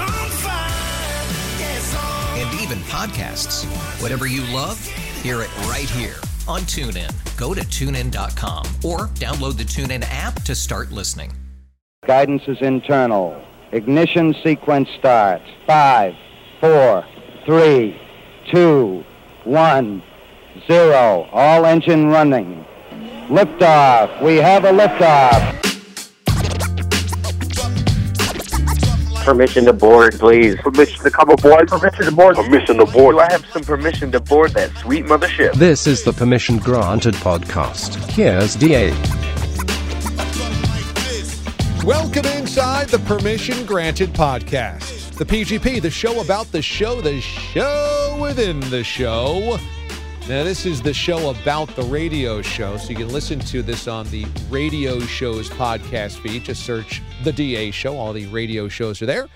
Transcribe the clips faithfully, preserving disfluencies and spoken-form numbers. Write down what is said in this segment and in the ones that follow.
on fire. And even podcasts. Whatever you love, hear it right here on TuneIn. Go to tune in dot com or download the TuneIn app to start listening. Guidance is internal. Ignition sequence starts. Five, four, three, two, one, zero. All engine running. Liftoff. We have a liftoff. Permission to board, please. Permission to come aboard. Permission to board. Permission to board. Do I have some permission to board that sweet mothership? This is the Permission Granted Podcast. Here's D A. Welcome inside the Permission Granted Podcast. The P G P, the show about the show, the show within the show. Now, this is the show about the radio show, so you can listen to this on the radio show's podcast feed. Just search the D A show. All the radio shows are there,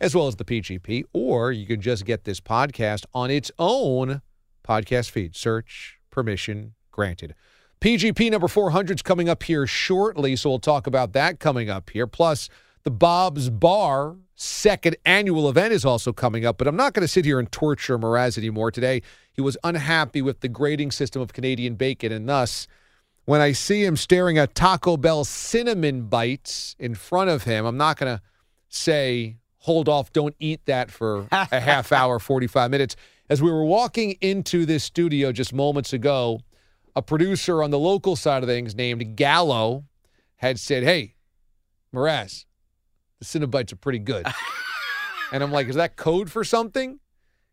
as well as the P G P, or you can just get this podcast on its own podcast feed. Search Permission Granted. P G P number four hundred is coming up here shortly, so we'll talk about that coming up here. Plus, the Bob's Bar second annual event is also coming up, but I'm not going to sit here and torture Moraz anymore today. He was unhappy with the grading system of Canadian bacon, and thus, when I see him staring at Taco Bell cinnamon bites in front of him, I'm not going to say, hold off, don't eat that for a half hour, forty-five minutes. As we were walking into this studio just moments ago, a producer on the local side of things named Gallo had said, "Hey, Moraz, the cinnamon bites are pretty good." And I'm like, is that code for something?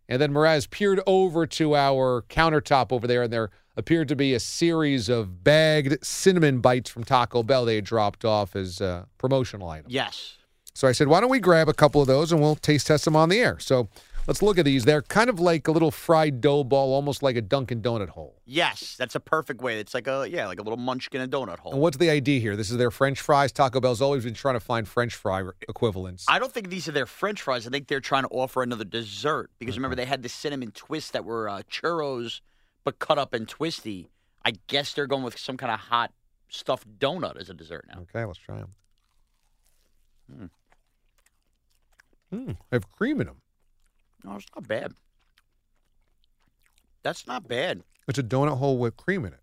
And then Moraz peered over to our countertop over there, and there appeared to be a series of bagged cinnamon bites from Taco Bell they had dropped off as uh, promotional items. Yes. So I said, why don't we grab a couple of those, and we'll taste test them on the air. So let's look at these. They're kind of like a little fried dough ball, almost like a Dunkin' Donut hole. Yes, that's a perfect way. It's like a, yeah, like a little munchkin and donut hole. And what's the idea here? This is their French fries. Taco Bell's always been trying to find French fry equivalents. I don't think these are their French fries. I think they're trying to offer another dessert because, mm-hmm, remember, they had the cinnamon twists that were uh, churros but cut up and twisty. I guess they're going with some kind of hot stuffed donut as a dessert now. Okay, let's try them. Mm. Mm, they have cream in them. No, it's not bad. That's not bad. It's a donut hole with cream in it.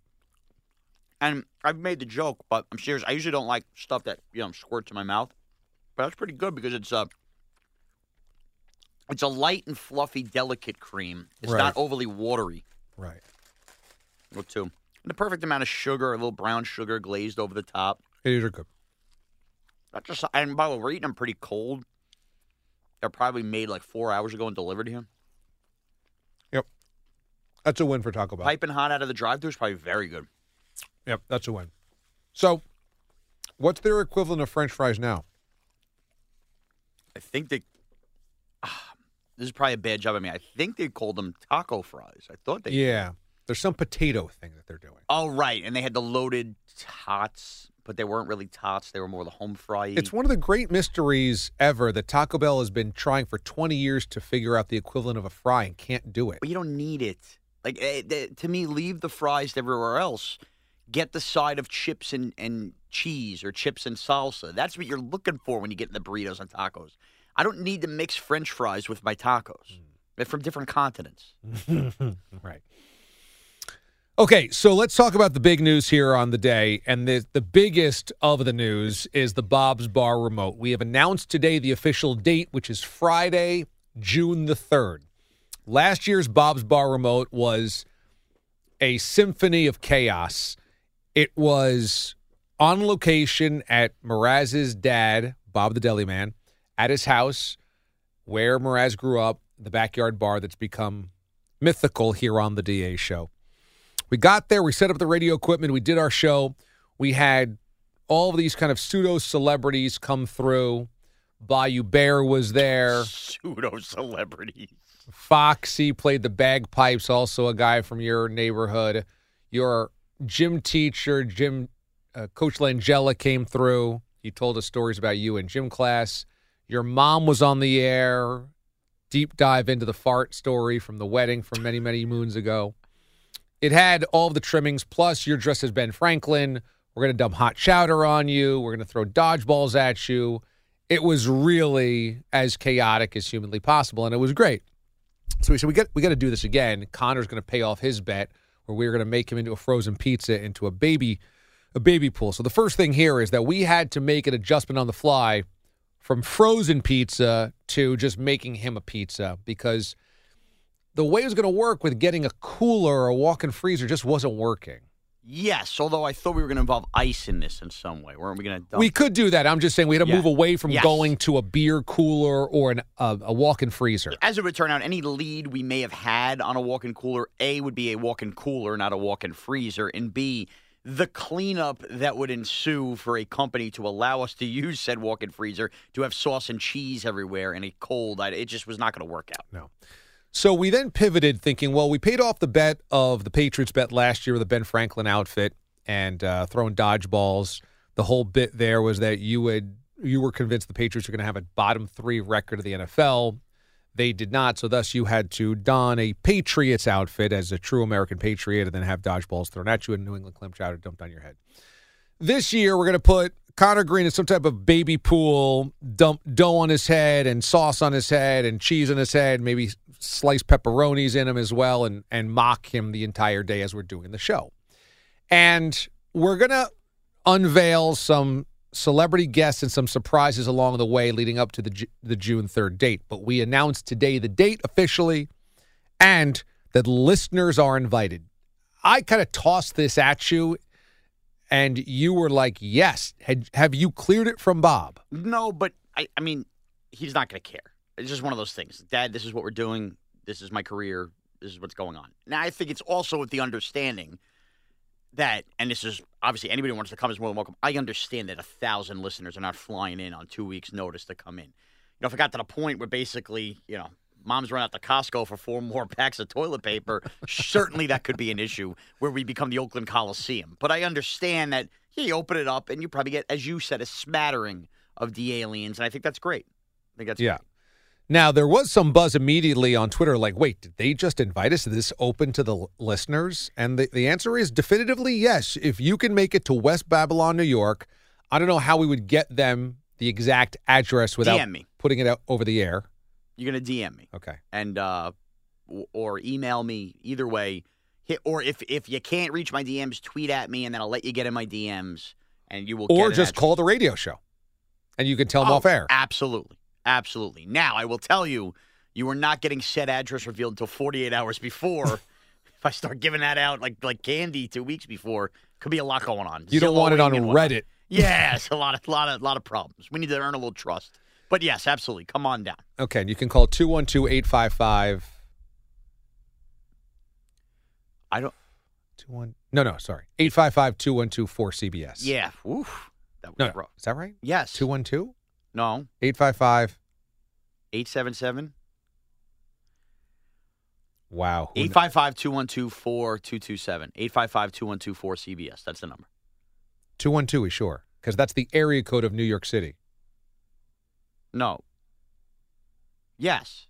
And I've made the joke, but I'm serious. I usually don't like stuff that, you know, squirts in my mouth. But that's pretty good because it's a, it's a light and fluffy, delicate cream. It's right. Not overly watery. Right. Look, too. And the perfect amount of sugar, a little brown sugar glazed over the top. These are good. That's just, and by the way, we're eating them pretty cold. They're probably made like four hours ago and delivered to him. Yep. That's a win for Taco Bell. Piping hot out of the drive-thru is probably very good. Yep, that's a win. So, what's their equivalent of French fries now? I think they... Uh, this is probably a bad job. I mean, I think they called them taco fries. I thought they... Yeah. There's some potato thing that they're doing. Oh, right. And they had the loaded tots... But they weren't really tots. They were more the home fry. It's one of the great mysteries ever that Taco Bell has been trying for twenty years to figure out the equivalent of a fry and can't do it. But you don't need it. Like, to me, leave the fries everywhere else. Get the side of chips and, and cheese or chips and salsa. That's what you're looking for when you get in the burritos and tacos. I don't need to mix French fries with my tacos. They're from different continents. Right. Okay, so let's talk about the big news here on the day, and the, the biggest of the news is the Bob's Bar remote. We have announced today the official date, which is Friday, June the third. Last year's Bob's Bar remote was a symphony of chaos. It was on location at Moraz's dad, Bob the Deli Man, at his house where Moraz grew up, the backyard bar that's become mythical here on the D A show. We got there. We set up the radio equipment. We did our show. We had all of these kind of pseudo-celebrities come through. Bayou Bear was there. Pseudo-celebrities. Foxy played the bagpipes, also a guy from your neighborhood. Your gym teacher, gym uh, Coach Langella, came through. He told us stories about you in gym class. Your mom was on the air. Deep dive into the fart story from the wedding from many, many moons ago. It had all of the trimmings, plus you're dressed as Ben Franklin. We're going to dump hot chowder on you. We're going to throw dodgeballs at you. It was really as chaotic as humanly possible, and it was great. So we said, we got we got to do this again. Connor's going to pay off his bet where we were going to make him into a frozen pizza, into a baby a baby pool. So the first thing here is that we had to make an adjustment on the fly from frozen pizza to just making him a pizza because the way it was going to work with getting a cooler or a walk-in freezer just wasn't working. Yes, although I thought we were going to involve ice in this in some way. Weren't we going to dump We could do that. I'm just saying we had to yeah. move away from yes. going to a beer cooler or an, uh, a walk-in freezer. As it would turn out, any lead we may have had on a walk-in cooler, A, would be a walk-in cooler, not a walk-in freezer, and B, the cleanup that would ensue for a company to allow us to use said walk-in freezer to have sauce and cheese everywhere and a cold, it just was not going to work out. No. So we then pivoted thinking, well, we paid off the bet of the Patriots bet last year with a Ben Franklin outfit and uh, throwing dodgeballs. The whole bit there was that you would you were convinced the Patriots were going to have a bottom three record of the N F L. They did not, so thus you had to don a Patriots outfit as a true American Patriot and then have dodgeballs thrown at you and New England clam chowder dumped on your head. This year we're going to put Connor Green in some type of baby pool, dump dough on his head and sauce on his head and cheese on his head, maybe slice pepperonis in him as well and, and mock him the entire day as we're doing the show. And we're going to unveil some celebrity guests and some surprises along the way leading up to the the June third date. But we announced today the date officially and that listeners are invited. I kind of tossed this at you and you were like, yes. Had, have you cleared it from Bob? No, but I, I mean, he's not going to care. It's just one of those things. Dad, this is what we're doing. This is my career. This is what's going on. Now, I think it's also with the understanding that, and this is obviously anybody who wants to come is more than welcome. I understand that a thousand listeners are not flying in on two weeks' notice to come in. You know, if it got to the point where basically, you know, mom's run out to Costco for four more packs of toilet paper, certainly that could be an issue where we become the Oakland Coliseum. But I understand that yeah, you open it up and you probably get, as you said, a smattering of the aliens. And I think that's great. I think that's yeah. great. Now, there was some buzz immediately on Twitter like, wait, did they just invite us? Is this open to the l- listeners? And the, the answer is definitively yes. If you can make it to West Babylon, New York, I don't know how we would get them the exact address without putting it out over the air. You're going to D M me. Okay. And uh, or email me. Either way. Or if, if you can't reach my D Ms, tweet at me, and then I'll let you get in my D Ms, and you will or get Or just address. Call the radio show, and you can tell them oh, off air. Absolutely. Absolutely. Now, I will tell you, you are not getting said address revealed until forty-eight hours before. If I start giving that out like like candy two weeks before, could be a lot going on. You Zillow don't want it on Reddit. Yeah, it's a lot of, lot, of, lot of problems. We need to earn a little trust. But yes, absolutely. Come on down. Okay, and you can call two one two, eight five five. I don't. two one No, no, sorry. eight five five, two one two, four C B S. Yeah. Oof. That was no, rough. Is that right? Yes. two one two? No. eight five five. eight seven seven. Wow. eight five five, two one two, four two two seven. eight five five, two one two, four C B S. That's the number. two one two is sure, because that's the area code of New York City. No. Yes.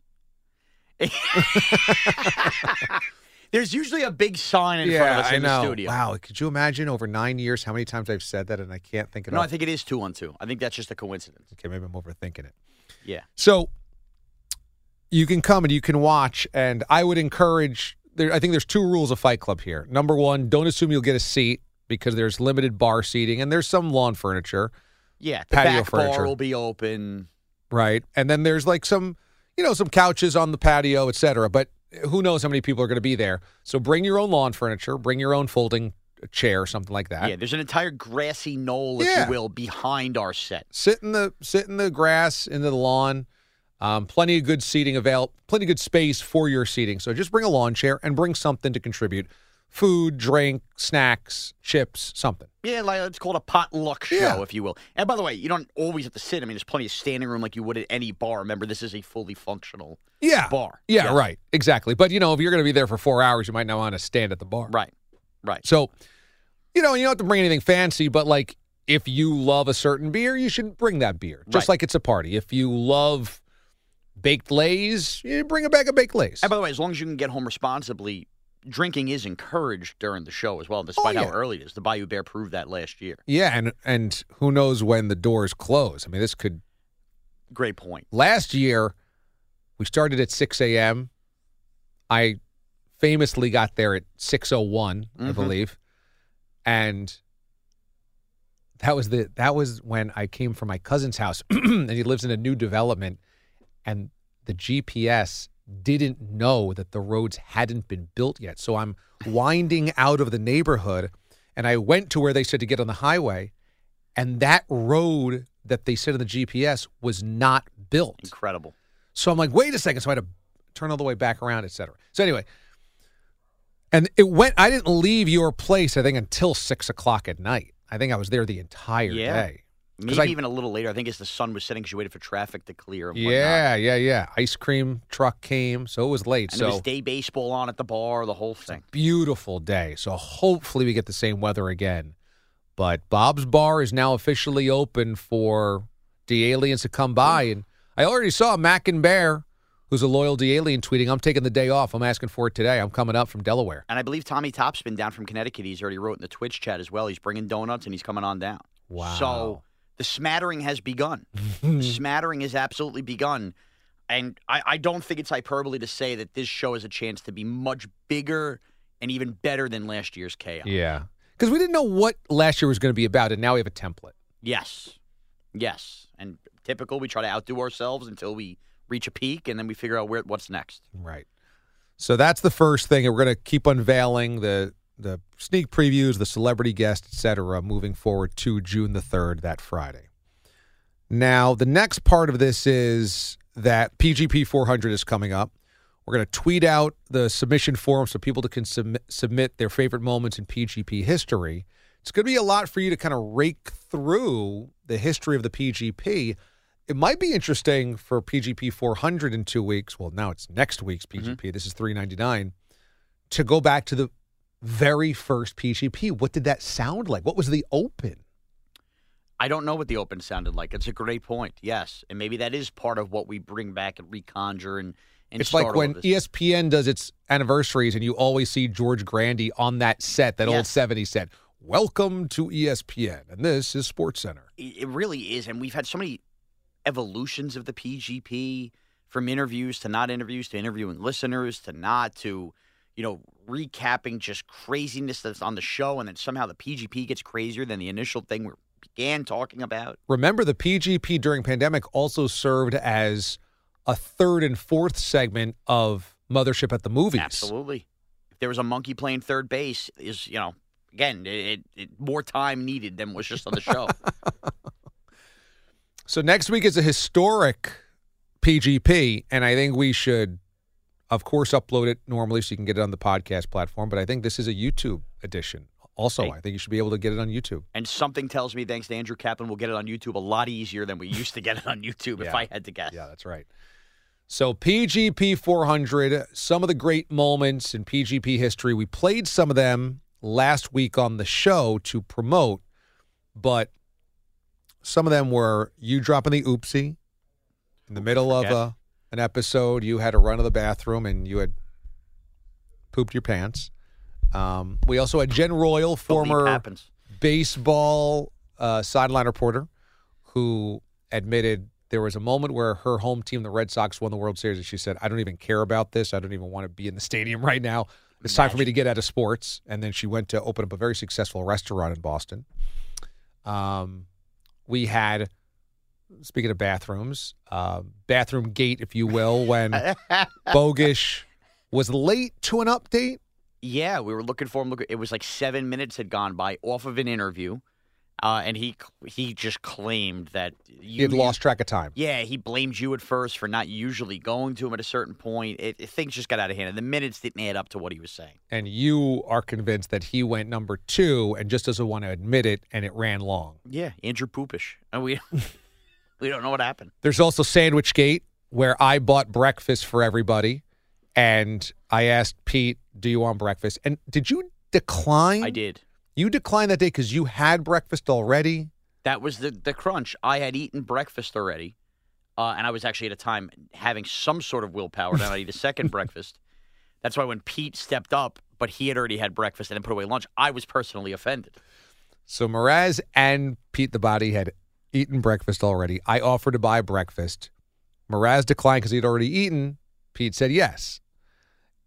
There's usually a big sign in yeah, front of us I in know. the studio. Wow, could you imagine over nine years how many times I've said that and I can't think of it? No, all? I think it is two one two. I think that's just a coincidence. Okay, maybe I'm overthinking it. Yeah. So you can come and you can watch, and I would encourage, there, I think there's two rules of Fight Club here. Number one, don't assume you'll get a seat because there's limited bar seating and there's some lawn furniture. Yeah, the patio back furniture. Bar will be open. Right, and then there's like some, you know, some couches on the patio, et cetera, but who knows how many people are going to be there. So bring your own lawn furniture, bring your own folding chair or something like that. Yeah, there's an entire grassy knoll, if yeah. you will, behind our set. Sit in the sit in the grass, into the lawn. Um, plenty of good seating available, plenty of good space for your seating. So just bring a lawn chair and bring something to contribute. Food, drink, snacks, chips, something. Yeah, like, it's called a potluck show, yeah. if you will. And by the way, you don't always have to sit. I mean, there's plenty of standing room like you would at any bar. Remember, this is a fully functional yeah. bar. Yeah, yeah, right. Exactly. But, you know, if you're going to be there for four hours, you might not want to stand at the bar. Right, right. So, you know, you don't have to bring anything fancy, but, like, if you love a certain beer, you should bring that beer. Just right. like it's a party. If you love baked lays, you bring a bag of baked lays. And by the way, as long as you can get home responsibly, drinking is encouraged during the show as well, despite oh, yeah. how early it is. The Bayou Bear proved that last year. Yeah, and and who knows when the doors close. I mean, this could... Great point. Last year, we started at six a.m. I famously got there at six oh one, mm-hmm. I believe. And that was the that was when I came from my cousin's house, and he lives in a new development, and the G P S didn't know that the roads hadn't been built yet. So I'm winding out of the neighborhood, and I went to where they said to get on the highway, and that road that they said in the G P S was not built. Incredible. So I'm like, wait a second. So I had to turn all the way back around, et cetera. So anyway, and it went, I didn't leave your place, I think, until six o'clock at night. I think I was there the entire yeah. day. Maybe I, even a little later. I think as the sun was setting, because you waited for traffic to clear. And yeah, whatnot. yeah, yeah. Ice cream truck came, so it was late. And so it was day baseball on at the bar, the whole thing. It's a beautiful day. So hopefully we get the same weather again. But Bob's Bar is now officially open for D aliens to come by. And I already saw Mac and Bear, who's a loyal D alien, tweeting, "I'm taking the day off. I'm asking for it today. I'm coming up from Delaware." And I believe Tommy Top's been down from Connecticut. He's already wrote in the Twitch chat as well. He's bringing donuts and he's coming on down. Wow. So the smattering has begun. The smattering has absolutely begun. And I, I don't think it's hyperbole to say that this show has a chance to be much bigger and even better than last year's chaos. Yeah. Because we didn't know what last year was going to be about, and now we have a template. Yes. Yes. And typical, we try to outdo ourselves until we reach a peak, and then we figure out where what's next. Right. So that's the first thing. We're going to keep unveiling the... the sneak previews, the celebrity guests, et cetera, moving forward to June the third, that Friday. Now, the next part of this is that P G P four hundred is coming up. We're going to tweet out the submission form so people can sub- submit their favorite moments in P G P history. It's going to be a lot for you to kind of rake through the history of the P G P. It might be interesting for P G P four hundred in two weeks. Well, now it's next week's P G P. Mm-hmm. This is three ninety-nine. To go back to the very first P G P. What did that sound like? What was the open? I don't know what the open sounded like. It's a great point, yes. And maybe that is part of what we bring back and reconjure and, and it's like when E S P N does its anniversaries and you always see George Grandy on that set, that yes. old seventies set. Welcome to E S P N, and this is SportsCenter. It really is, and we've had so many evolutions of the P G P, from interviews to not interviews to interviewing listeners to not to... you know, recapping just craziness that's on the show, and then somehow the P G P gets crazier than the initial thing we began talking about. Remember, the P G P during pandemic also served as a third and fourth segment of Mothership at the Movies. Absolutely. If there was a monkey playing third base, is you know, again, it, it, more time needed than was just on the show. So next week is a historic P G P, and I think we should... of course, upload it normally so you can get it on the podcast platform, but I think this is a YouTube edition. Also, hey. I think you should be able to get it on YouTube. And something tells me, thanks to Andrew Kaplan, we'll get it on YouTube a lot easier than we used to get it on YouTube, yeah. if I had to guess. Yeah, that's right. So P G P four hundred, some of the great moments in P G P history. We played some of them last week on the show to promote, but some of them were you dropping the oopsie in the middle of a... an episode, you had a run to the bathroom and you had pooped your pants. Um, we also had Jen Royal, former baseball uh, sideline reporter, who admitted there was a moment where her home team, the Red Sox, won the World Series, and she said, "I don't even care about this. I don't even want to be in the stadium right now. It's Imagine. time for me to get out of sports." And then she went to open up a very successful restaurant in Boston. Um, we had... speaking of bathrooms, uh, bathroom gate, if you will, when Bogish was late to an update. Yeah, we were looking for him. It was like seven minutes had gone by off of an interview, uh, and he he just claimed that you, he had lost track of time. Yeah, he blamed you at first for not usually going to him at a certain point. It, it, things just got out of hand, and the minutes didn't add up to what he was saying. And you are convinced that he went number two and just doesn't want to admit it, and it ran long. Yeah, Andrew Pupish. And we we don't know what happened. There's also Sandwichgate, where I bought breakfast for everybody, and I asked Pete, do you want breakfast? And did you decline? I did. You declined that day because you had breakfast already? That was the, the crunch. I had eaten breakfast already, uh, and I was actually at a time having some sort of willpower to not eat a second breakfast. That's why when Pete stepped up, but he had already had breakfast and then put away lunch, I was personally offended. So Moraz and Pete the Body had eaten breakfast already. I offered to buy breakfast. Moraz declined because he'd already eaten. Pete said yes.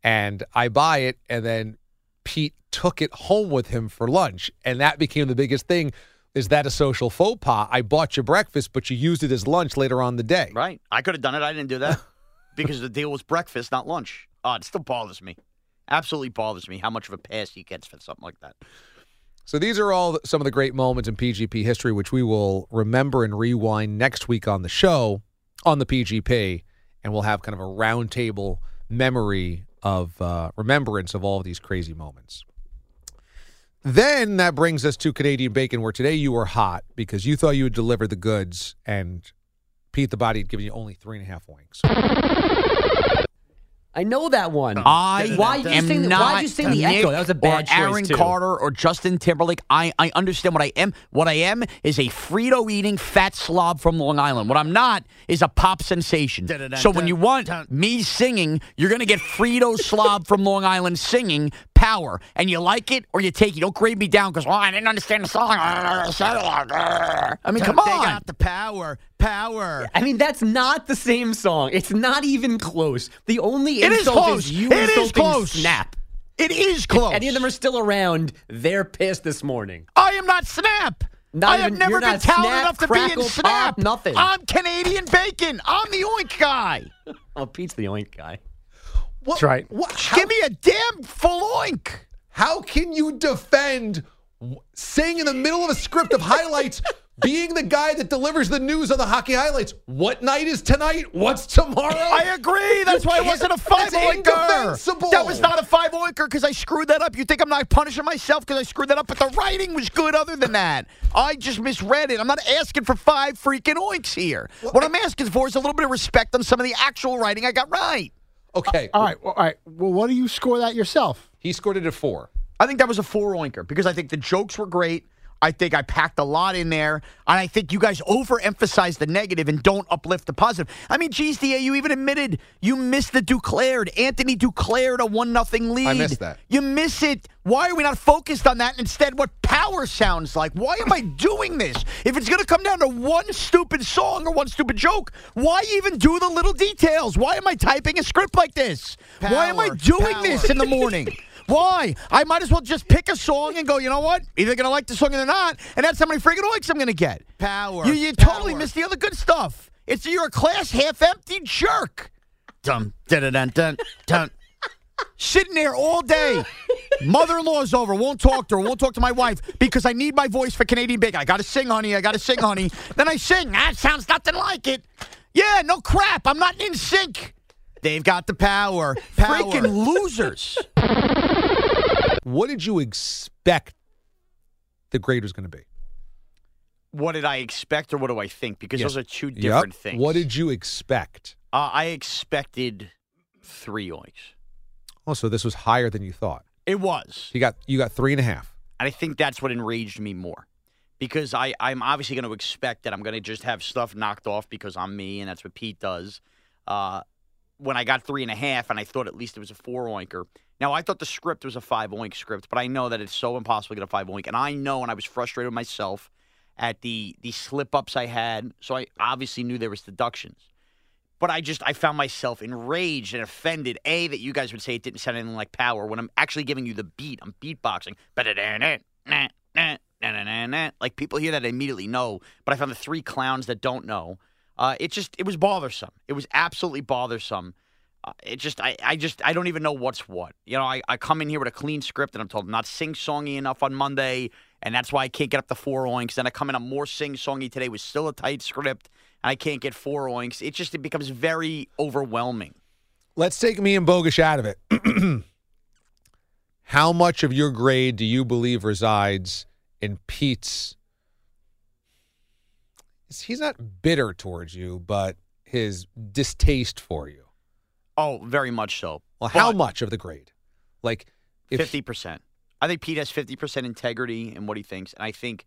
And I buy it, and then Pete took it home with him for lunch. And that became the biggest thing. Is that a social faux pas? I bought you breakfast, but you used it as lunch later on the day. Right. I could have done it. I didn't do that because the deal was breakfast, not lunch. Oh, it still bothers me. Absolutely bothers me how much of a pass he gets for something like that. So these are all some of the great moments in P G P history, which we will remember and rewind next week on the show, on the P G P, and we'll have kind of a roundtable memory of uh, remembrance of all of these crazy moments. Then that brings us to Canadian Bacon, where today you were hot because you thought you would deliver the goods, and Pete the Body had given you only three and a half winks. I know that one. I why did you sing the, why did you sing the echo? That was a bad choice, too. Aaron Carter or Justin Timberlake. I, I understand what I am. What I am is a Frito-eating fat slob from Long Island. What I'm not is a pop sensation. Da, da, da, so da, when you want da, me singing, you're going to get Frito slob from Long Island singing power. And you like it or you take it. Don't grade me down because, well, I didn't understand the song. I mean, come on. They got the power. Power. I mean, that's not the same song. It's not even close. The only it insult is, close. is you it insulting is close. Snap. It is close. If any of them are still around, they're pissed this morning. I am not Snap. Not I even, have never been talented snap, enough to crackle, be in Snap. Pop, nothing. I'm Canadian Bacon. I'm the oink guy. Oh, Pete's the oink guy. What, that's right. What, how, give me a damn full oink. How can you defend saying in the middle of a script of highlights being the guy that delivers the news on the hockey highlights? What night is tonight? What's tomorrow? I agree. That's why it wasn't a five-oinker. That was not a five-oinker because I screwed that up. You think I'm not punishing myself because I screwed that up, but the writing was good other than that. I just misread it. I'm not asking for five freaking oinks here. Well, what I- I'm asking for is a little bit of respect on some of the actual writing I got right. Okay. Uh, all right. Well, all right. Well, what do you score that yourself? He scored it at four. I think that was a four-oinker because I think the jokes were great. I think I packed a lot in there, and I think you guys overemphasize the negative and don't uplift the positive. I mean, geez, D A, you even admitted you missed the Duclair, Anthony Duclair, a one nothing lead. I missed that. You miss it. Why are we not focused on that? And instead, what power sounds like? Why am I doing this? If it's going to come down to one stupid song or one stupid joke, why even do the little details? Why am I typing a script like this? Power, why am I doing power. this in the morning? Why? I might as well just pick a song and go, you know what? Either going to like the song or they're not, and that's how many freaking oinks I'm going to get. Power. You, you power. totally miss the other good stuff. It's you're a class half-empty jerk. Dum, da-da-dun, dun, dun. Sitting there all day. Mother-in-law's over. Won't talk to her. Won't talk to my wife because I need my voice for Canadian Bacon. I got to sing, honey. I got to sing, honey. Then I sing. That sounds nothing like it. Yeah, no crap. I'm not in sync. They've got the power. power. Freaking losers. What did you expect the grade was going to be? What did I expect or what do I think? Because yes. those are two different yep. things. What did you expect? Uh, I expected three oinks. Oh, so this was higher than you thought. It was. You got you got three and a half. And I think that's what enraged me more. Because I, I'm obviously going to expect that I'm going to just have stuff knocked off because I'm me and that's what Pete does. Uh, when I got three and a half and I thought at least it was a four-oinker, now, I thought the script was a five-oink script, but I know that it's so impossible to get a five-oink. And I know, and I was frustrated with myself at the the slip-ups I had, so I obviously knew there was deductions. But I just, I found myself enraged and offended, A, that you guys would say it didn't sound anything like power when I'm actually giving you the beat. I'm beatboxing. Like, people hear that, they immediately know. But I found the three clowns that don't know. Uh, it just, it was bothersome. It was absolutely bothersome. Uh, it just, I, I just, I don't even know what's what. You know, I, I come in here with a clean script and I'm told I'm not sing-songy enough on Monday, and that's why I can't get up to four oinks. Then I come in, I'm more sing-songy today with still a tight script, and I can't get four oinks. It just, it becomes very overwhelming. Let's take me and Bogish out of it. How much of your grade do you believe resides in Pete's? He's not bitter towards you, but his distaste for you. Oh, very much so. Well, how but much of the grade? Like if fifty percent. I think Pete has fifty percent integrity in what he thinks. And I think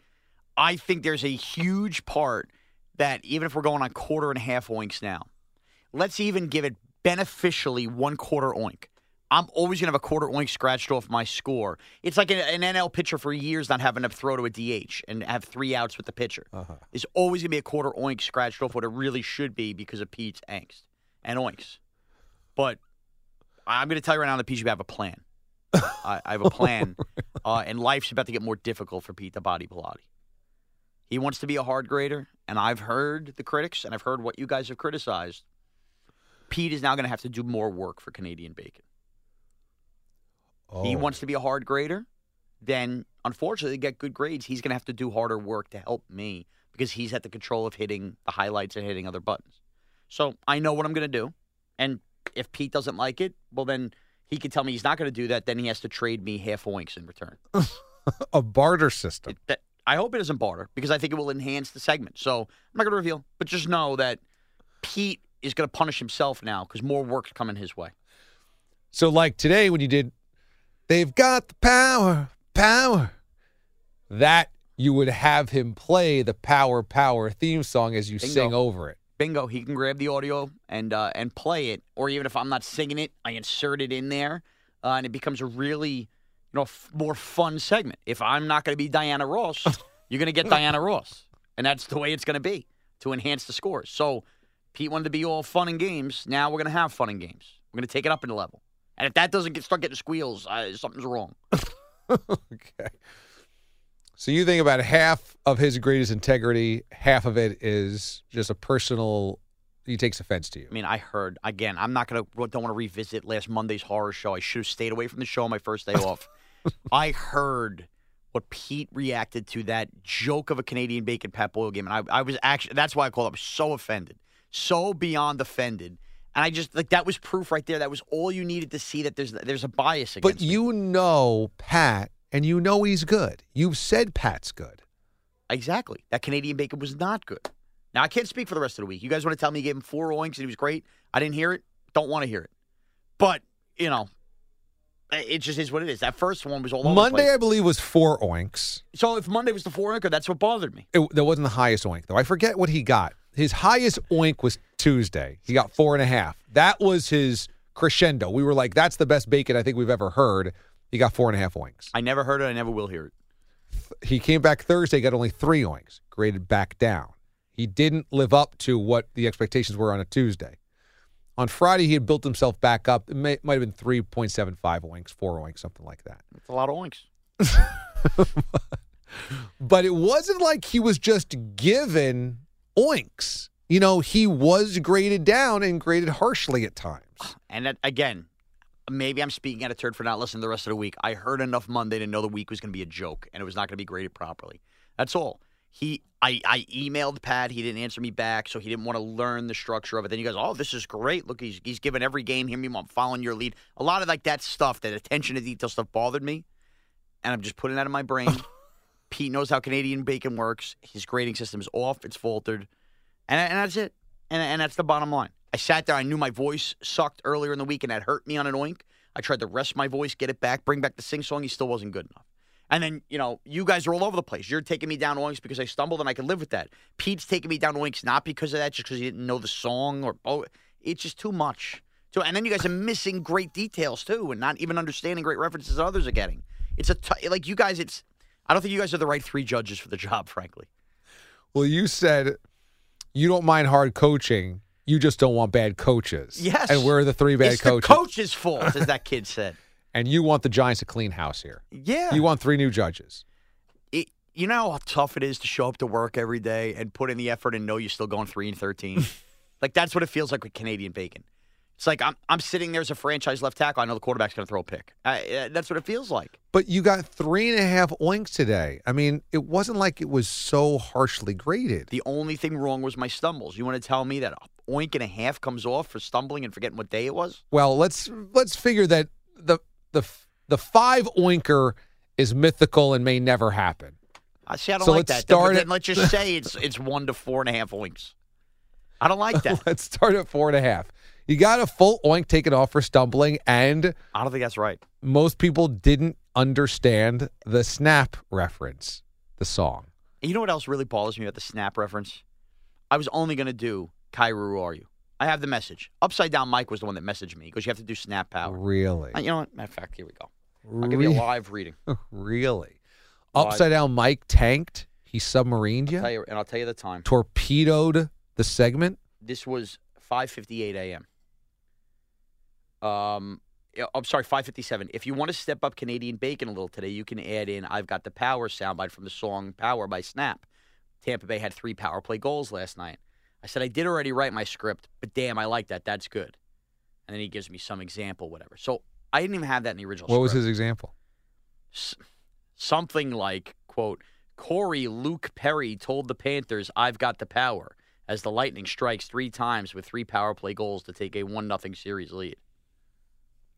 I think there's a huge part that even if we're going on quarter and a half oinks now, let's even give it beneficially one quarter oink. I'm always going to have a quarter oink scratched off my score. It's like an, an N L pitcher for years not having to throw to a D H and have three outs with the pitcher. Uh-huh. There's always going to be a quarter oink scratched off what it really should be because of Pete's angst and oinks. But I'm going to tell you right now that P G P have a plan. I, I have a plan, uh, and life's about to get more difficult for Pete the Body Pilati. He wants to be a hard grader, and I've heard the critics, and I've heard what you guys have criticized. Pete is now going to have to do more work for Canadian bacon. Oh. He wants to be a hard grader. Then, unfortunately, to get good grades, he's going to have to do harder work to help me because he's at the control of hitting the highlights and hitting other buttons. So I know what I'm going to do, and if Pete doesn't like it, well, then he can tell me he's not going to do that. Then he has to trade me half oinks in return. A barter system. It, that, I hope it doesn't barter because I think it will enhance the segment. So I'm not going to reveal, but just know that Pete is going to punish himself now because more work's coming his way. So like today when you did, they've got the power, power, that you would have him play the power, power theme song as you Bingo. Sing over it. Bingo, he can grab the audio and uh, and play it, or even if I'm not singing it, I insert it in there, uh, and it becomes a really, you know, f- more fun segment. If I'm not going to be Diana Ross, you're going to get Diana Ross, and that's the way it's going to be to enhance the scores. So Pete wanted to be all fun and games. Now we're going to have fun and games. We're going to take it up in a level, and if that doesn't get, start getting squeals, uh, something's wrong. Okay. So you think about half of his greatest integrity, half of it is just a personal, he takes offense to you. I mean, I heard, again, I'm not going to, don't want to revisit last Monday's horror show. I should have stayed away from the show on my first day off. I heard what Pete reacted to that joke of a Canadian bacon Pat Boyle game. And I, I was actually, that's why I called up, so offended, so beyond offended. And I just, like, that was proof right there. That was all you needed to see that there's there's a bias against But you me. know, Pat. And you know he's good. You've said Pat's good. Exactly. That Canadian bacon was not good. Now, I can't speak for the rest of the week. You guys want to tell me he gave him four oinks and he was great? I didn't hear it. Don't want to hear it. But, you know, it just is what it is. That first one was all over Monday, the place. I believe, was four oinks. So if Monday was the four oinker, that's what bothered me. It, that wasn't the highest oink, though. I forget what he got. His highest oink was Tuesday. He got four and a half. That was his crescendo. We were like, that's the best bacon I think we've ever heard. He got four and a half oinks. I never heard it. I never will hear it. He came back Thursday, got only three oinks, graded back down. He didn't live up to what the expectations were on a Tuesday. On Friday, he had built himself back up. It may, might have been three point seven five oinks, four oinks, something like that. That's a lot of oinks. But it wasn't like he was just given oinks. You know, he was graded down and graded harshly at times. And that, again, maybe I'm speaking out of turn for not listening the rest of the week. I heard enough Monday to know the week was going to be a joke and it was not going to be graded properly. That's all. He, I, I emailed Pat. He didn't answer me back, so he didn't want to learn the structure of it. Then he goes, "Oh, this is great. Look, he's he's given every game. Hear me, I'm following your lead." A lot of like that stuff, that attention to detail stuff, bothered me, and I'm just putting that in my brain. Pete knows how Canadian bacon works. His grading system is off. It's faltered, and and that's it. And and that's the bottom line. I sat there. I knew my voice sucked earlier in the week, and that hurt me on an oink. I tried to rest my voice, get it back, bring back the sing-song. He still wasn't good enough. And then, you know, you guys are all over the place. You're taking me down oinks because I stumbled, and I can live with that. Pete's taking me down oinks not because of that, just because he didn't know the song. Or oh, it's just too much. So, and then you guys are missing great details, too, and not even understanding great references that others are getting. It's a t- like, you guys, it's – I don't think you guys are the right three judges for the job, frankly. Well, you said you don't mind hard coaching. You just don't want bad coaches. Yes. And we're the three bad it's coaches. It's the coach's fault, as that kid said. And you want the Giants to clean house here. Yeah. You want three new judges. It, you know how tough it is to show up to work every day and put in the effort and know you're still going three and thirteen? Like, that's what it feels like with Canadian bacon. It's like I'm I'm sitting there as a franchise left tackle. I know the quarterback's going to throw a pick. I, that's what it feels like. But you got three and a half oinks today. I mean, it wasn't like it was so harshly graded. The only thing wrong was my stumbles. You want to tell me that an oink and a half comes off for stumbling and forgetting what day it was? Well, let's let's figure that the the the five oinker is mythical and may never happen. I see. I don't so like let's that. Start then, at... then let's just say it's it's one to four and a half oinks. I don't like that. Let's start at four and a half. You got a full oink taken off for stumbling, and I don't think that's right. Most people didn't understand the Snap reference, the song. And you know what else really bothers me about the Snap reference? I was only going to do Kairu, who are you? I have the message. Upside Down Mike was the one that messaged me. He goes, you have to do Snap Power. Really? And you know what? Matter of fact, here we go. I'll give you a live reading. Really? Live. Upside Down Mike tanked. He submarined you? I'll tell you. And I'll tell you the time. Torpedoed the segment? This was five fifty-eight a.m. Um, I'm sorry, five fifty-seven. If you want to step up Canadian Bacon a little today, you can add in I've Got the Power soundbite from the song Power by Snap. Tampa Bay had three power play goals last night. I said, I did already write my script, but damn, I like that. That's good. And then he gives me some example, whatever. So I didn't even have that in the original what script. What was his example? S- something like, quote, Corey Luke Perry told the Panthers, I've got the power, as the Lightning strikes three times with three power play goals to take a one nothing series lead.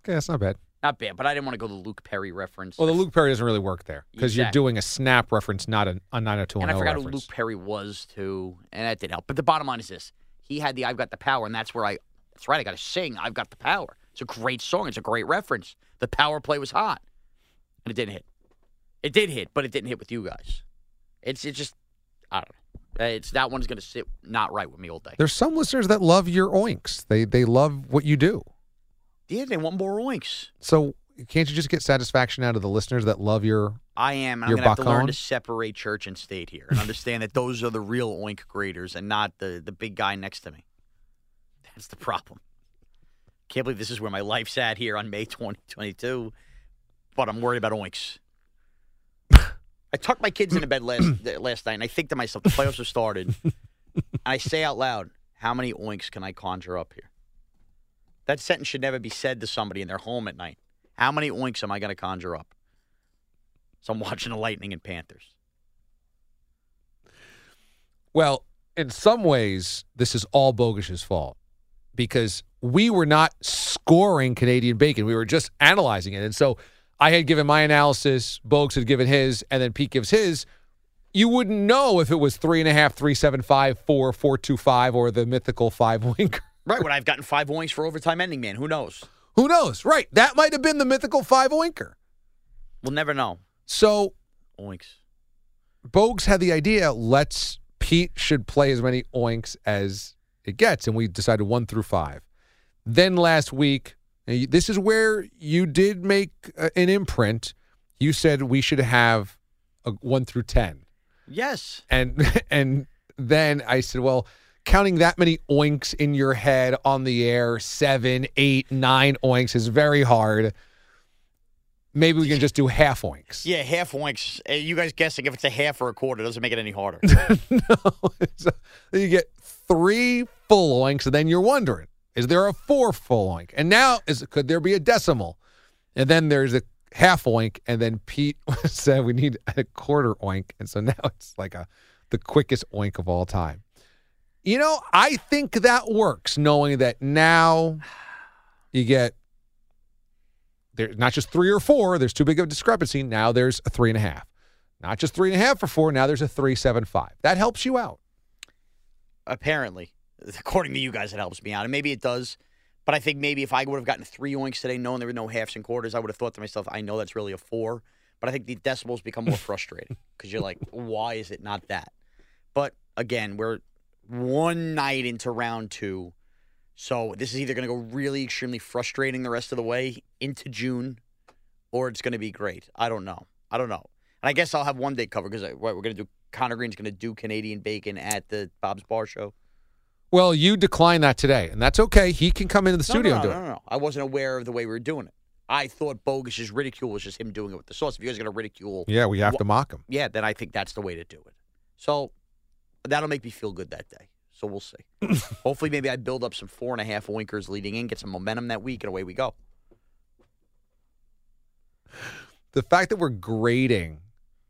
Okay, that's not bad. Not bad, but I didn't want to go to the Luke Perry reference. Well, the Luke Perry doesn't really work there because exactly. You're doing a Snap reference, not a, a nine oh two one oh reference. And I forgot reference. Who Luke Perry was, too, and that didn't help. But the bottom line is this. He had the I've Got the Power, and that's where I – that's right, I got to sing I've Got the Power. It's a great song. It's a great reference. The power play was hot, and it didn't hit. It did hit, but it didn't hit with you guys. It's it just – I don't know. It's that one's going to sit not right with me all day. There's some listeners that love your oinks. They they love what you do. Yeah, they want more oinks. So can't you just get satisfaction out of the listeners that love your I am. And your I'm going to have to learn to separate church and state here and understand that those are the real oink graders and not the, the big guy next to me. That's the problem. Can't believe this is where my life's at here on May twenty twenty-two, but I'm worried about oinks. I tucked my kids into bed last last night, and I think to myself, the playoffs have started. And I say out loud, how many oinks can I conjure up here? That sentence should never be said to somebody in their home at night. How many oinks am I going to conjure up? So I'm watching the Lightning and Panthers. Well, in some ways, this is all Bogish's fault because we were not scoring Canadian Bacon. We were just analyzing it, and so I had given my analysis, Bogues had given his, and then Pete gives his. You wouldn't know if it was three and a half, three seven five, four four two five, or the mythical five oinker. Right, when I've gotten five oinks for overtime ending, man, who knows? Who knows? Right, that might have been the mythical five oinker. We'll never know. So, oinks. Bogues had the idea. Let's Pete should play as many oinks as it gets, and we decided one through five. Then last week. This is where you did make an imprint. You said we should have a one through ten. Yes. And and then I said, well, counting that many oinks in your head on the air, seven, eight, nine oinks is very hard. Maybe we can just do half oinks. Yeah, half oinks. You guys guessing if it's a half or a quarter doesn't make it any harder. No. So you get three full oinks, and then you're wondering. Is there a four full oink? And now, is could there be a decimal? And then there's a half oink, and then Pete said we need a quarter oink, and so now it's like a the quickest oink of all time. You know, I think that works, knowing that now you get there's not just three or four. There's too big of a discrepancy. Now there's a three and a half. Not just three and a half for four. Now there's a three, seven, five. That helps you out. Apparently. According to you guys, it helps me out. And maybe it does. But I think maybe if I would have gotten three oinks today, knowing there were no halves and quarters, I would have thought to myself, I know that's really a four. But I think the decimals become more frustrating because you're like, why is it not that? But, again, we're one night into round two. So this is either going to go really extremely frustrating the rest of the way into June or it's going to be great. I don't know. I don't know. And I guess I'll have one day covered because right, we're going to do – Connor Green's going to do Canadian Bacon at the Bob's Bar show. Well, you declined that today, and that's okay. He can come into the no, studio no, and do no, it. No, no, no. I wasn't aware of the way we were doing it. I thought Bogus's ridicule was just him doing it with the sauce. If you guys are going to ridicule. Yeah, we have wh- to mock him. Yeah, then I think that's the way to do it. So that'll make me feel good that day. So we'll see. Hopefully maybe I build up some four-and-a-half winkers leading in, get some momentum that week, and away we go. The fact that we're grading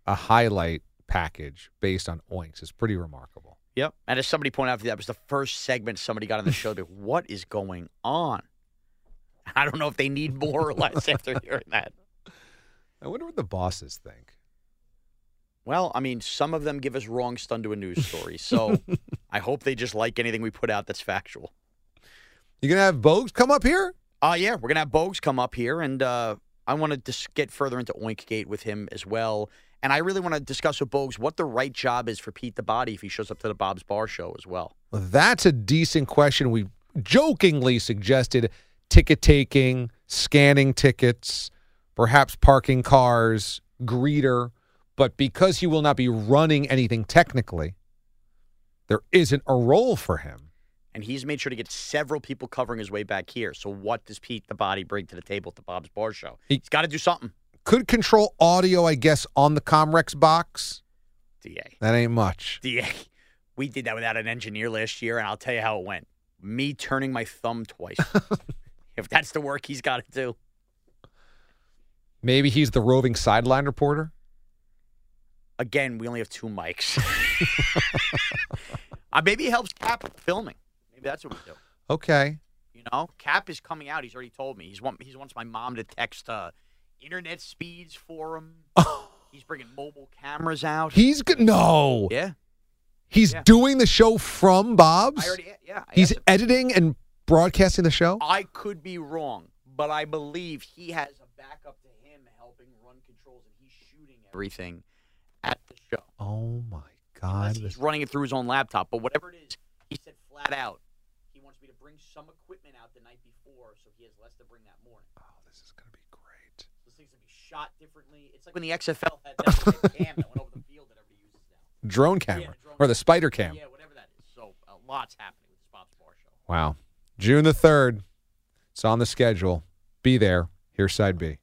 a highlight package based on oinks is pretty remarkable. Yep. And as somebody pointed out to you, that was the first segment somebody got on the show. What is going on? I don't know if they need more or less after hearing that. I wonder what the bosses think. Well, I mean, some of them give us wrong stun to a news story, so I hope they just like anything we put out that's factual. You going to have Bogues come up here? Uh, yeah, we're going to have Bogues come up here, and uh, I want to dis- get further into Oinkgate with him as well. And I really want to discuss with Bogues what the right job is for Pete the Body if he shows up to the Bob's Bar show as well. Well, that's a decent question. We jokingly suggested ticket taking, scanning tickets, perhaps parking cars, greeter. But because he will not be running anything technically, there isn't a role for him. And he's made sure to get several people covering his way back here. So what does Pete the Body bring to the table at the Bob's Bar show? He, he's got to do something. Could control audio, I guess, on the Comrex box. D A. That ain't much. D A. We did that without an engineer last year, and I'll tell you how it went. Me turning my thumb twice. If that's the work he's got to do. Maybe he's the roving sideline reporter. Again, we only have two mics. uh, maybe it helps Cap with filming. Maybe that's what we do. Okay. You know, Cap is coming out. He's already told me. He's want, he wants my mom to text uh, internet speeds for him. Oh. He's bringing mobile cameras out. He's good. No. Yeah. He's yeah. doing the show from Bob's? I already, yeah. I He's editing and broadcasting the show? I could be wrong, but I believe he has a backup to him helping run controls, and he's shooting everything at the show. Oh, my God. Unless he's running it through his own laptop. But whatever it is, he said flat out, he wants me to bring some equipment out the night before so he has less to bring that morning. Oh, this is going to be great. This thing's going to be shot differently. It's like when the X F L had that cam that went over the field that everybody uses now. Drone camera. Yeah, the drone or the spider cam. Yeah, whatever that is. So a uh, lot's happening with the Bob's Bar show. Wow. June the third. It's on the schedule. Be there. Here's side B.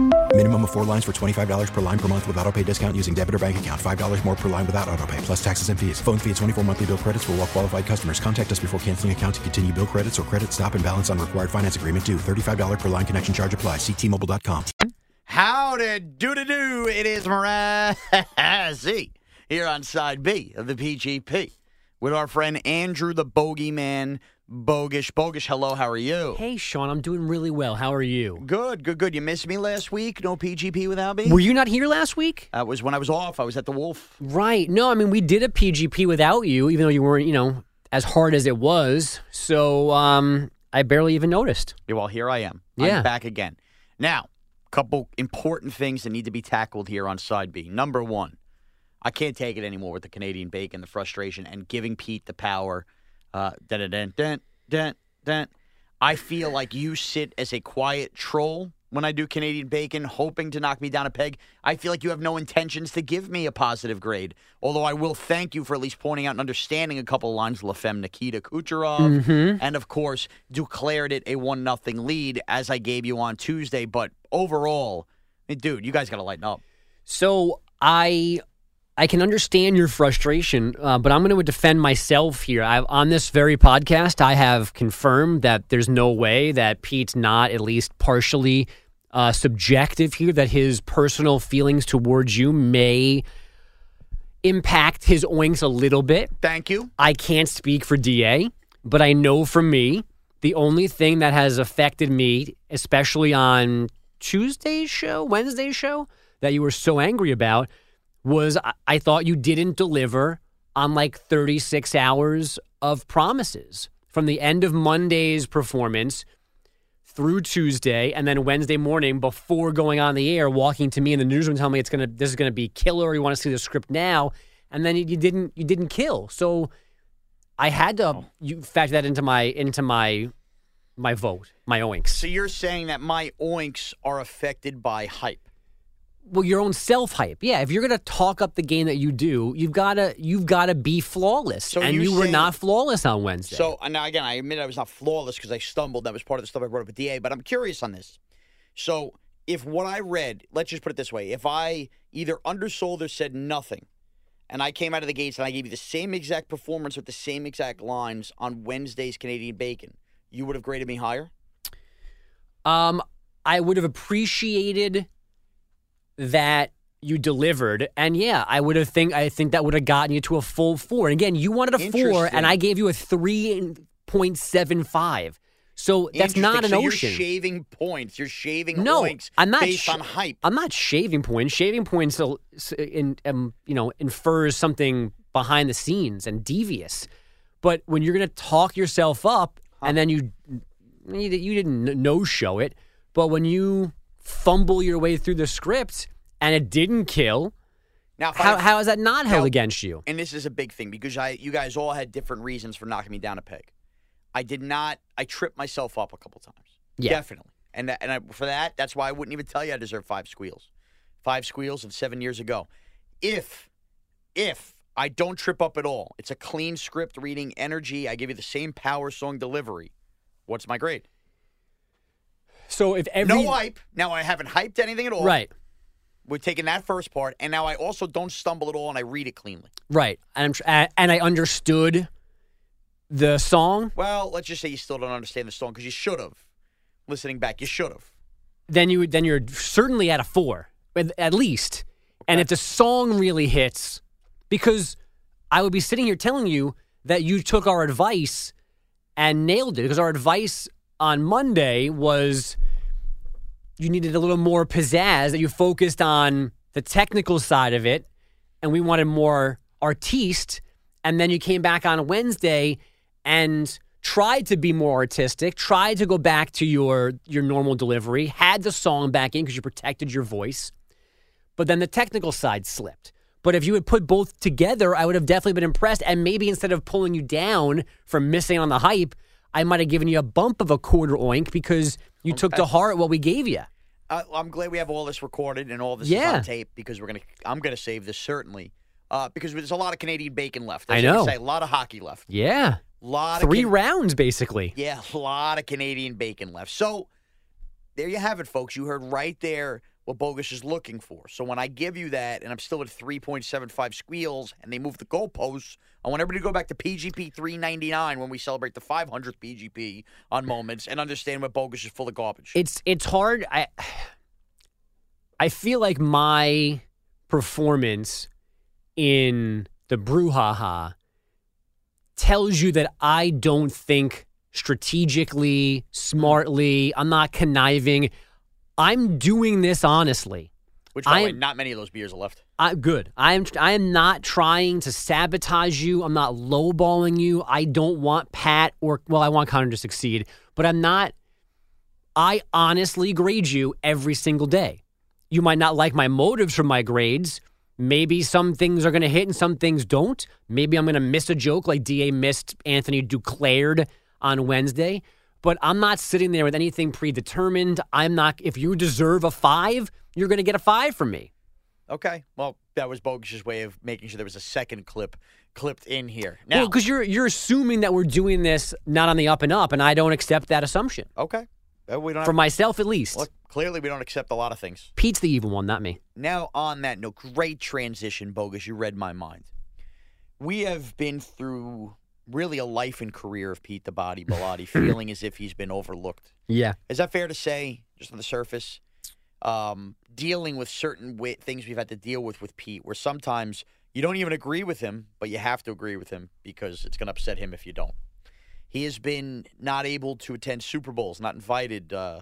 Minimum of four lines for twenty-five dollars per line per month with auto pay discount using debit or bank account. five dollars more per line without auto pay, plus taxes and fees. Phone fee at twenty-four monthly bill credits for well qualified customers. Contact us before canceling account to continue bill credits or credit stop and balance on required finance agreement due. thirty-five dollars per line connection charge applies. See T Mobile dot com. Howdy do-do-do. It is Moraz here on side B of the P G P with our friend Andrew the Bogeyman. Bogish. Bogish, hello, how are you? Hey, Sean, I'm doing really well. How are you? Good, good, good. You missed me last week? No P G P without me? Were you not here last week? That was when I was off. I was at the Wolf. Right. No, I mean, we did a P G P without you, even though you weren't, you know, as hard as it was. So, um, I barely even noticed. Yeah, well, here I am. Yeah. I'm back again. Now, a couple important things that need to be tackled here on side B. Number one, I can't take it anymore with the Canadian bacon, the frustration, and giving Pete the power. Uh, dun, dun, dun, dun, dun. I feel like you sit as a quiet troll when I do Canadian bacon, hoping to knock me down a peg. I feel like you have no intentions to give me a positive grade, although I will thank you for at least pointing out and understanding a couple of lines. La Femme Nikita Kucherov, mm-hmm. and, of course, declared it a one nothing lead, as I gave you on Tuesday. But overall, dude, you guys got to lighten up. So I... I can understand your frustration, uh, but I'm going to defend myself here. I've, on this very podcast, I have confirmed that there's no way that Pete's not at least partially uh, subjective here, that his personal feelings towards you may impact his oinks a little bit. Thank you. I can't speak for D A, but I know for me, the only thing that has affected me, especially on Tuesday's show, Wednesday's show, that you were so angry about was I thought you didn't deliver on like thirty-six hours of promises from the end of Monday's performance through Tuesday and then Wednesday morning before going on the air, walking to me in the newsroom telling me it's gonna this is gonna be killer. You want to see the script now, and then you didn't you didn't kill. So I had to oh. you factor that into my into my my vote, my oinks. So you're saying that my oinks are affected by hype. Well, your own self-hype. Yeah, if you're going to talk up the game that you do, you've got to you've got to be flawless. So and you saying, were not flawless on Wednesday. So, now again, I admit I was not flawless because I stumbled. That was part of the stuff I brought up at D A, but I'm curious on this. So, if what I read, let's just put it this way. If I either undersold or said nothing, and I came out of the gates and I gave you the same exact performance with the same exact lines on Wednesday's Canadian Bacon, you would have graded me higher? Um, I would have appreciated that you delivered, and yeah, I would have think I think that would have gotten you to a full four. And again, you wanted a four, and I gave you a three point seven five. So that's not an so ocean. You're shaving points. You're shaving no, points I'm not based sh- on hype. I'm not shaving points. Shaving points, in, um, you know, infers something behind the scenes and devious. But when you're going to talk yourself up, huh. and then you you didn't no show it, but when you fumble your way through the script and it didn't kill. Now, how, I, how is that not held now, against you? And this is a big thing because I, you guys all had different reasons for knocking me down a peg. I did not. I tripped myself up a couple times. Yeah. Definitely. And that, and I, for that, that's why I wouldn't even tell you I deserve five squeals. Five squeals of seven years ago. If, if I don't trip up at all, it's a clean script reading energy. I give you the same power song delivery. What's my grade? So if every no hype. Now I haven't hyped anything at all. Right. We're taking that first part, and now I also don't stumble at all, and I read it cleanly. Right. And I'm, and I understood the song. Well, let's just say you still don't understand the song because you should have. Listening back, you should have. Then you then you're certainly at a four, at least. Okay. And if the song really hits, because I would be sitting here telling you that you took our advice and nailed it, because our advice on Monday was you needed a little more pizzazz, that you focused on the technical side of it, and we wanted more artiste, and then you came back on Wednesday and tried to be more artistic, tried to go back to your, your normal delivery, had the song back in because you protected your voice, but then the technical side slipped. But if you had put both together, I would have definitely been impressed, and maybe instead of pulling you down for missing on the hype, I might have given you a bump of a quarter oink because you okay. took to heart what we gave you. Uh, I'm glad we have all this recorded and all this yeah. is on tape because we're gonna. I'm gonna save this certainly uh, because there's a lot of Canadian bacon left. I know. Say, a lot of hockey left. Yeah. A lot. Three of Can- rounds basically. Yeah, a lot of Canadian bacon left. So there you have it, folks. You heard right there what Bogues is looking for. So when I give you that, and I'm still at three point seven five squeals, and they move the goalposts, I want everybody to go back to P G P three ninety-nine when we celebrate the five hundredth P G P on Moments and understand what Bogues is full of garbage. It's it's hard. I I feel like my performance in the brouhaha tells you that I don't think strategically, smartly. I'm not conniving. I'm doing this honestly. Which, by the way, not many of those beers are left. I, good. I am I am not trying to sabotage you. I'm not lowballing you. I don't want Pat or, well, I want Connor to succeed. But I'm not, I honestly grade you every single day. You might not like my motives for my grades. Maybe some things are going to hit and some things don't. Maybe I'm going to miss a joke like D A missed Anthony Duclair on Wednesday. But I'm not sitting there with anything predetermined. I'm not. If you deserve a five, you're going to get a five from me. Okay. Well, that was Bogues' way of making sure there was a second clip clipped in here. Now, well, because you're you're assuming that we're doing this not on the up and up, and I don't accept that assumption. Okay. We don't have, for myself, at least. Well, Clearly, we don't accept a lot of things. Pete's the evil one, not me. Now, on that note, great transition, Bogues. You read my mind. We have been through really a life and career of Pete the Body Bellotti, feeling as if he's been overlooked. Yeah. Is that fair to say, just on the surface? Um, dealing with certain w- things we've had to deal with with Pete, where sometimes you don't even agree with him, but you have to agree with him because it's going to upset him if you don't. He has been not able to attend Super Bowls, not invited. Uh,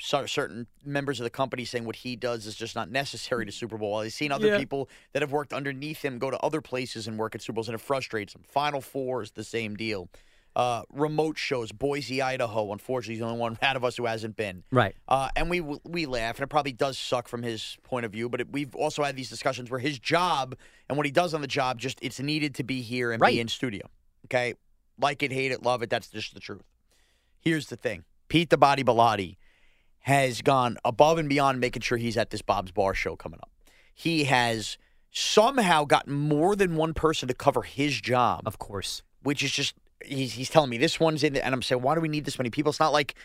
so, certain members of the company saying what he does is just not necessary to Super Bowl. I've seen other yeah. people that have worked underneath him go to other places and work at Super Bowls, and it frustrates him. Final Four is the same deal. Uh, remote shows, Boise, Idaho. Unfortunately, he's the only one out of us who hasn't been. Right. Uh, and we we laugh, and it probably does suck from his point of view, but it, we've also had these discussions where his job and what he does on the job, just it's needed to be here and right. be in studio. Okay? Like it, hate it, love it. That's just the truth. Here's the thing. Pete the Body Bellotti has gone above and beyond making sure he's at this Bob's Bar show coming up. He has somehow gotten more than one person to cover his job. Of course. Which is just, he's, he's telling me this one's in there. And I'm saying, why do we need this many people? It's not like,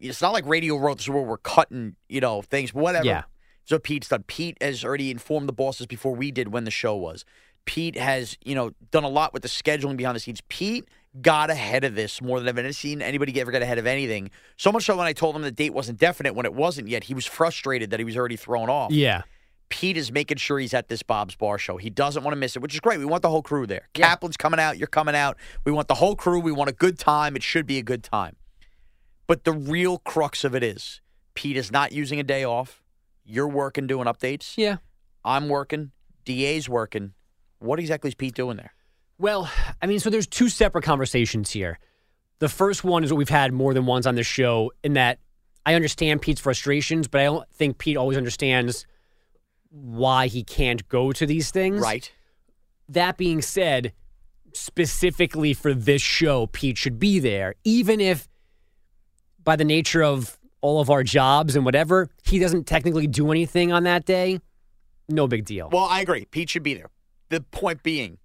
it's not like Radio Row, this is where we're cutting, you know, things, whatever. Yeah. So Pete's done. Pete has already informed the bosses before we did when the show was. Pete has, you know, done a lot with the scheduling behind the scenes. Pete got ahead of this more than I've ever seen anybody ever get ahead of anything. So much so when I told him the date wasn't definite, when it wasn't yet, he was frustrated that he was already thrown off. Yeah. Pete is making sure he's at this Bob's Bar show. He doesn't want to miss it, which is great. We want the whole crew there. Yeah. Kaplan's coming out. You're coming out. We want the whole crew. We want a good time. It should be a good time. But the real crux of it is Pete is not using a day off. You're working, doing updates. Yeah. I'm working. D A's working. What exactly is Pete doing there? Well, I mean, so there's two separate conversations here. The first one is what we've had more than once on this show in that I understand Pete's frustrations, but I don't think Pete always understands why he can't go to these things. Right. That being said, specifically for this show, Pete should be there, even if by the nature of all of our jobs and whatever, he doesn't technically do anything on that day. No big deal. Well, I agree. Pete should be there. The point being,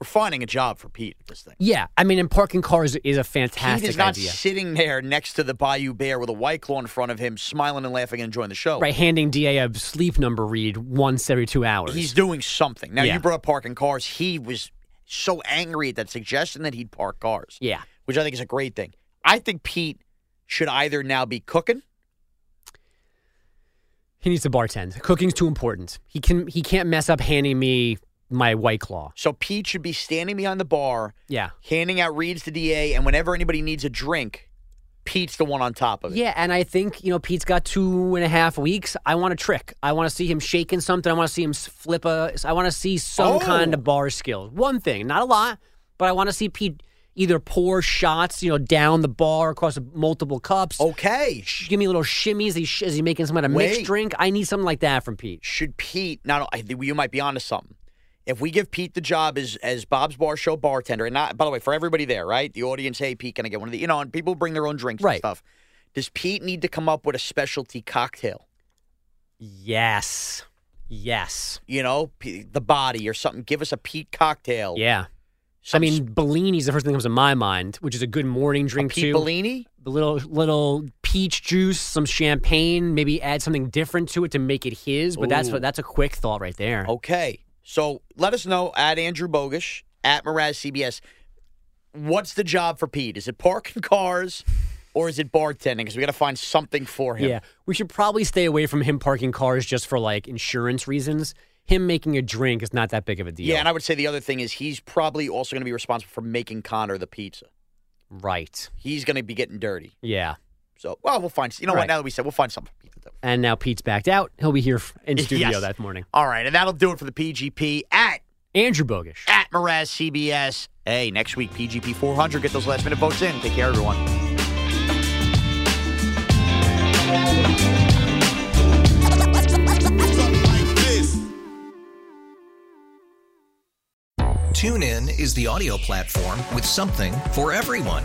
we're finding a job for Pete at this thing. Yeah, I mean, and parking cars is a fantastic idea. Pete is not idea. sitting there next to the Bayou Bear with a White Claw in front of him, smiling and laughing and enjoying the show. Right, handing D A a sleep number read once every two hours. He's doing something. Now, yeah. you brought up parking cars. He was so angry at that suggestion that he'd park cars. Yeah. Which I think is a great thing. I think Pete should either now be cooking. He needs to bartend. Cooking's too important. He can he can't mess up handing me my White Claw. So Pete should be standing behind the bar, yeah, handing out reads to D A, and whenever anybody needs a drink, Pete's the one on top of it. Yeah, and I think, you know, Pete's got two and a half weeks. I want a trick. I want to see him shaking something. I want to see him flip a... I want to see some oh. kind of bar skill. One thing, not a lot, but I want to see Pete either pour shots, you know, down the bar across multiple cups. Okay. Give me little shimmies. Is he, sh- is he making some kind of Wait. mixed drink? I need something like that from Pete. Should Pete... Now, I think you might be onto something. If we give Pete the job as as Bob's Bar Show bartender, and not, by the way, for everybody there, right? The audience, hey, Pete, can I get one of the, you know, and people bring their own drinks right. and stuff. Does Pete need to come up with a specialty cocktail? Yes. Yes. You know, Pete, the Body or something. Give us a Pete cocktail. Yeah. Some I mean, sp- Bellini's the first thing that comes to my mind, which is a good morning drink, a Pete too. Bellini? The little, little peach juice, some champagne, maybe add something different to it to make it his, but Ooh. that's that's a quick thought right there. Okay. So let us know at Andrew Bogish, at Moraz C B S. What's the job for Pete? Is it parking cars or is it bartending? Because we got to find something for him. Yeah, we should probably stay away from him parking cars just for like insurance reasons. Him making a drink is not that big of a deal. Yeah, and I would say the other thing is he's probably also going to be responsible for making Connor the pizza. Right. He's going to be getting dirty. Yeah. So, well, we'll find, you know right. what, now that we said, we'll find something. And now Pete's backed out. He'll be here in studio yes. that morning. All right, and that'll do it for the P G P at Andrew Bogish. At Moraz C B S. Hey, next week, P G P four hundred. Get those last-minute votes in. Take care, everyone. TuneIn is the audio platform with something for everyone.